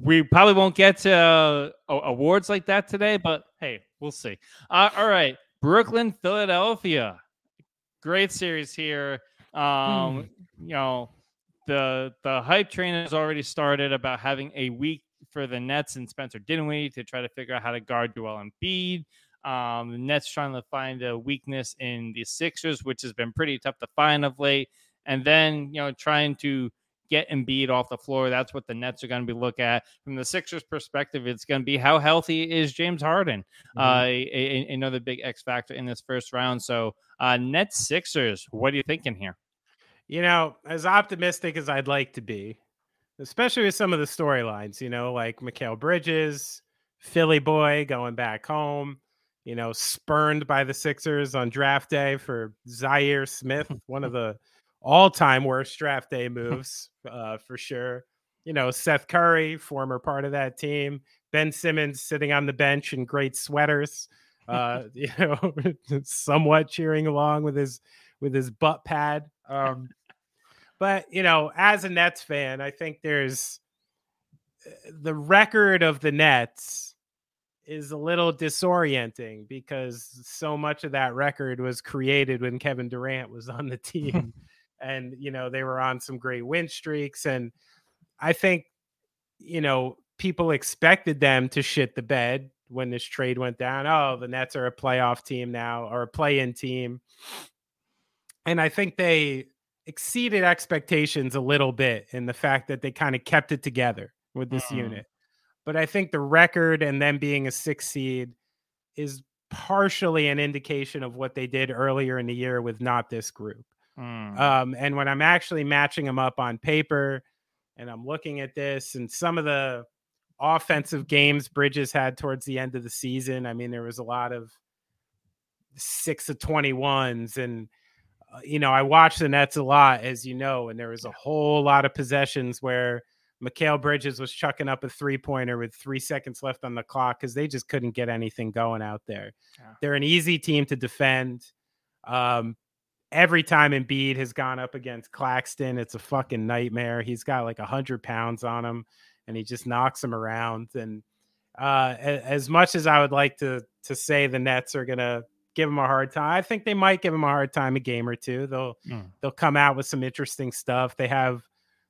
We probably won't get to awards like that today, but hey, we'll see. All right. Brooklyn, Philadelphia. Great series here. You know, the hype train has already started about having a week for the Nets and Spencer Dinwiddie to try to figure out how to guard Joel Embiid. The Nets trying to find a weakness in the Sixers, which has been pretty tough to find of late. And then, you know, trying to get Embiid off the floor. That's what the Nets are going to be looking at. From the Sixers' perspective, it's going to be how healthy is James Harden? Mm-hmm. Another big X factor in this first round. So Nets, Sixers, what are you thinking here? You know, as optimistic as I'd like to be, especially with some of the storylines, you know, like Mikal Bridges, Philly boy going back home. You know, spurned by the Sixers on draft day for Zaire Smith, one of the all-time worst draft day moves for sure. You know, Seth Curry, former part of that team. Ben Simmons sitting on the bench in great sweaters, you know, somewhat cheering along with his butt pad. But, you know, as a Nets fan, I think there's the record of the Nets is a little disorienting because so much of that record was created when Kevin Durant was on the team. And, you know, they were on some great win streaks. And I think, you know, people expected them to shit the bed when this trade went down. Oh, the Nets are a playoff team now, or a play-in team. And I think they exceeded expectations a little bit in the fact that they kind of kept it together with this unit. But I think the record and them being a 6th seed is partially an indication of what they did earlier in the year with not this group. And when I'm actually matching them up on paper and I'm looking at this and some of the offensive games Bridges had towards the end of the season, I mean, there was a lot of 6 of 21s and, you know, I watched the Nets a lot, as you know, and there was a whole lot of possessions where Mikal Bridges was chucking up a 3-pointer with 3 seconds left on the clock because they just couldn't get anything going out there. Yeah. They're an easy team to defend. Every time Embiid has gone up against Claxton, it's a fucking nightmare. He's got like 100 pounds on him and he just knocks him around. And as much as I would like to say the Nets are going to give him a hard time, I think they might give him a hard time a game or two. They'll come out with some interesting stuff. They have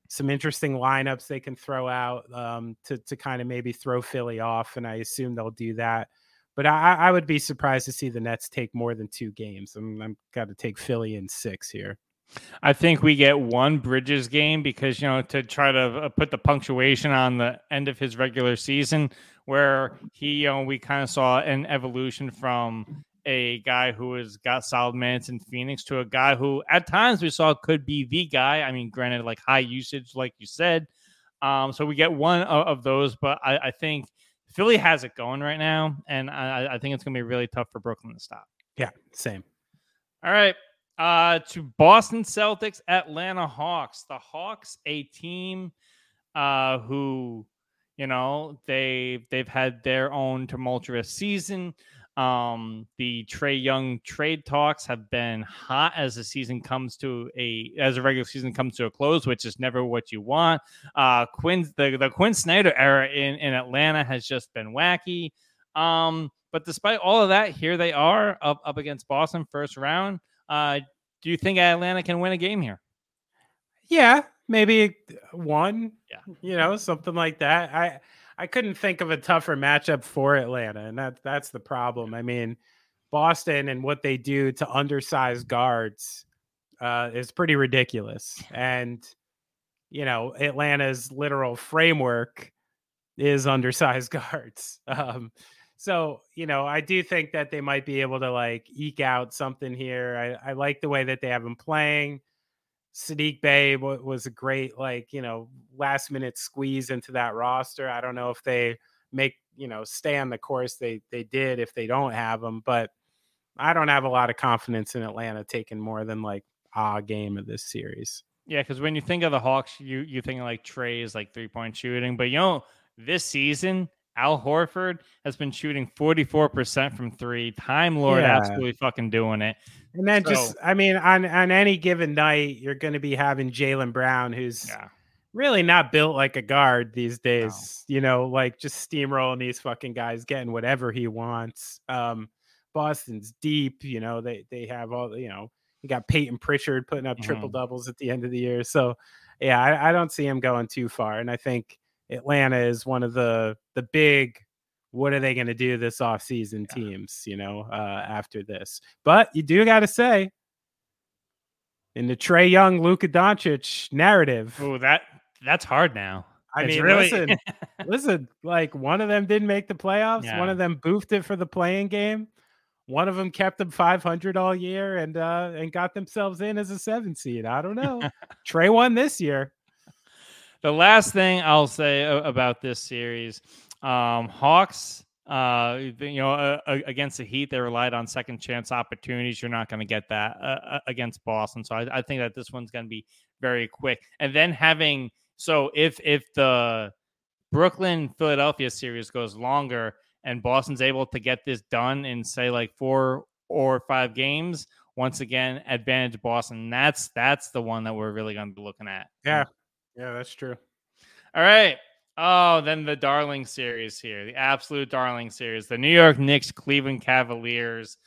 some interesting lineups they can throw out to kind of maybe throw Philly off. And I assume they'll do that. But I would be surprised to see the Nets take more than 2 games. I'm got to take Philly in 6 here. I think we get 1 Bridges game because, you know, to try to put the punctuation on the end of his regular season where he, you know, we kind of saw an evolution from a guy who has got solid minutes in Phoenix to a guy who at times we saw could be the guy. I mean, granted, like high usage, like you said. So we get 1 of those, but I think Philly has it going right now, and I think it's going to be really tough for Brooklyn to stop. Yeah, same. All right, to Boston Celtics, Atlanta Hawks. The Hawks, a team who, you know, they've had their own tumultuous season. The Trae Young trade talks have been hot as the season comes to as the regular season comes to a close, which is never what you want. The Quinn Snyder era in Atlanta has just been wacky. But despite all of that, here they are up against Boston first round. Do you think Atlanta can win a game here? Yeah, maybe 1. Yeah, you know, something like that. I couldn't think of a tougher matchup for Atlanta, and that's the problem. I mean, Boston and what they do to undersized guards is pretty ridiculous. And, you know, Atlanta's literal framework is undersized guards. So, you know, I do think that they might be able to, like, eke out something here. I like the way that they have them playing. Sadiq Bey was a great, like, you know, last minute squeeze into that roster. I don't know if they make, you know, stay on the course they did if they don't have him, but I don't have a lot of confidence in Atlanta taking more than like a game of this series. Yeah, because when you think of the Hawks, you think of like Trey's like 3-point shooting, but you know, this season Al Horford has been shooting 44% from three. Time Lord absolutely fucking doing it. And then on any given night, you're going to be having Jaylen Brown, who's really not built like a guard these days, you know, like just steamrolling these fucking guys, getting whatever he wants. Boston's deep, you know, they have all, you know, you got Peyton Pritchard putting up triple doubles at the end of the year. So yeah, I don't see him going too far. And I think Atlanta is one of the big, what are they going to do this offseason teams, you know, after this. But you do got to say, in the Trae Young, Luka Doncic narrative. Oh, that's hard now. I mean, really... listen, like one of them didn't make the playoffs. Yeah. One of them boofed it for the play-in game. One of them kept them 500 all year and got themselves in as a 7 seed. I don't know. Trae won this year. The last thing I'll say about this series, Hawks, you know, against the Heat, they relied on second chance opportunities. You're not going to get that against Boston. So I think that this one's going to be very quick. And then if the Brooklyn Philadelphia series goes longer and Boston's able to get this done in say like 4 or 5 games, once again, advantage Boston. That's the one that we're really going to be looking at. Yeah. Yeah, that's true. All right. Oh, then the darling series here, the absolute darling series, the New York Knicks, Cleveland Cavaliers.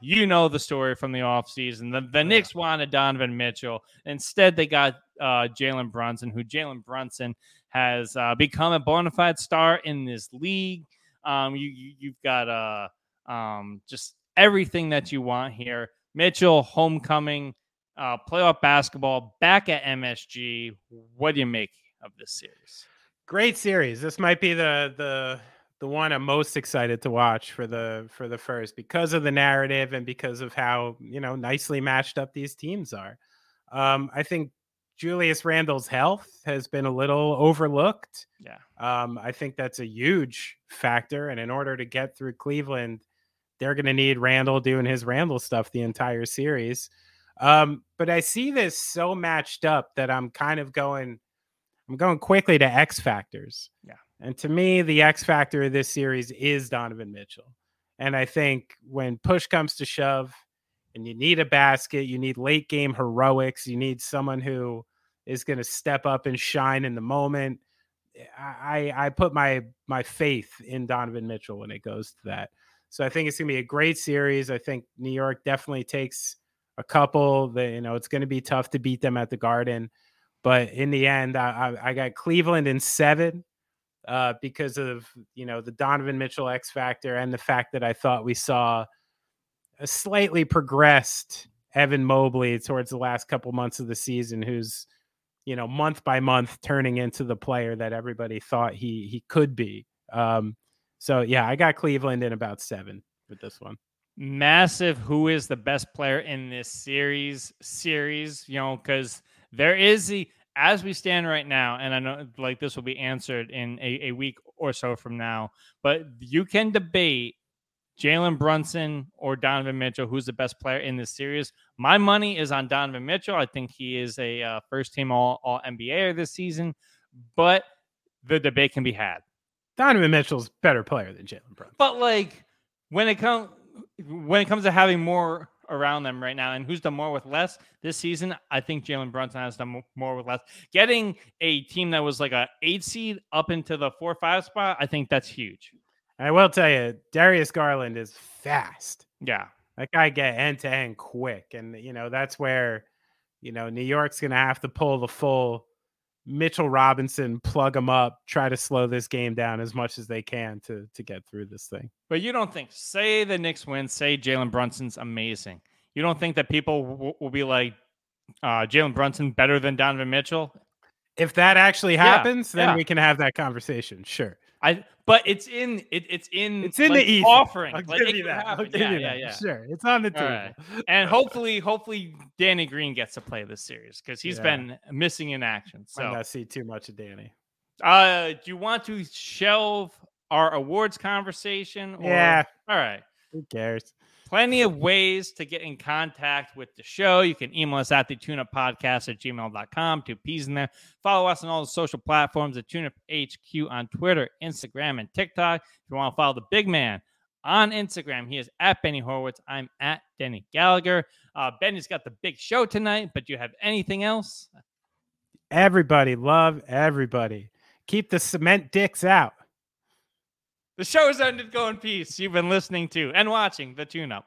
You know the story from the offseason. The Knicks wanted Donovan Mitchell. Instead, they got Jalen Brunson, who Jalen Brunson has become a bona fide star in this league. You've got just everything that you want here. Mitchell, homecoming. Playoff basketball back at MSG. What do you make of this series? Great series. This might be the one I'm most excited to watch for the first, because of the narrative and because of how, you know, nicely matched up these teams are. I think Julius Randle's health has been a little overlooked. Yeah. I think that's a huge factor. And in order to get through Cleveland, they're going to need Randle doing his Randle stuff the entire series. But I see this so matched up that I'm kind of going, quickly to X factors. Yeah. And to me, the X factor of this series is Donovan Mitchell. And I think when push comes to shove and you need a basket, you need late game heroics, you need someone who is going to step up and shine in the moment. I put my faith in Donovan Mitchell when it goes to that. So I think it's going to be a great series. I think New York definitely takes a couple. That, you know, it's going to be tough to beat them at the Garden, but in the end, I got Cleveland in 7 because of, you know, the Donovan Mitchell X factor and the fact that I thought we saw a slightly progressed Evan Mobley towards the last couple months of the season, who's, you know, month by month turning into the player that everybody thought he could be. So yeah, I got Cleveland in about 7 with this one. Massive who is the best player in this series, you know, because there is as we stand right now, and I know like this will be answered in a week or so from now, but you can debate Jalen Brunson or Donovan Mitchell, who's the best player in this series. My money is on Donovan Mitchell. I think he is a first team all NBAer this season, but the debate can be had. Donovan Mitchell's better player than Jalen Brunson. But like when it comes to having more around them right now and who's done more with less this season, I think Jalen Brunson has done more with less. Getting a team that was like a 8 seed up into the 4 or 5 spot, I think that's huge. I will tell you, Darius Garland is fast. Yeah. That guy get end to end quick. And, you know, that's where, you know, New York's going to have to pull the full Mitchell Robinson, plug him up, try to slow this game down as much as they can to get through this thing. But you don't think, say the Knicks win, say Jalen Brunson's amazing. You don't think that people will be like, Jalen Brunson better than Donovan Mitchell? If that actually happens, then we can have that conversation. Sure. It's in the offering. I'll give you that. Sure, it's on the table. Right. And hopefully, Danny Green gets to play this series because he's been missing in action. So I see too much of Danny. Do you want to shelve our awards conversation? Or... Yeah. All right. Who cares? Plenty of ways to get in contact with the show. You can email us at the tuneuppodcast@gmail.com. 2 P's in there. Follow us on all the social platforms at TuneUpHQ on Twitter, Instagram, and TikTok. If you want to follow the big man on Instagram, he is at Benny Horowitz. I'm at Denny Gallagher. Benny's got the big show tonight, but do you have anything else? Everybody love everybody. Keep the cement dicks out. The show has ended. Go in peace. You've been listening to and watching The Tune Up.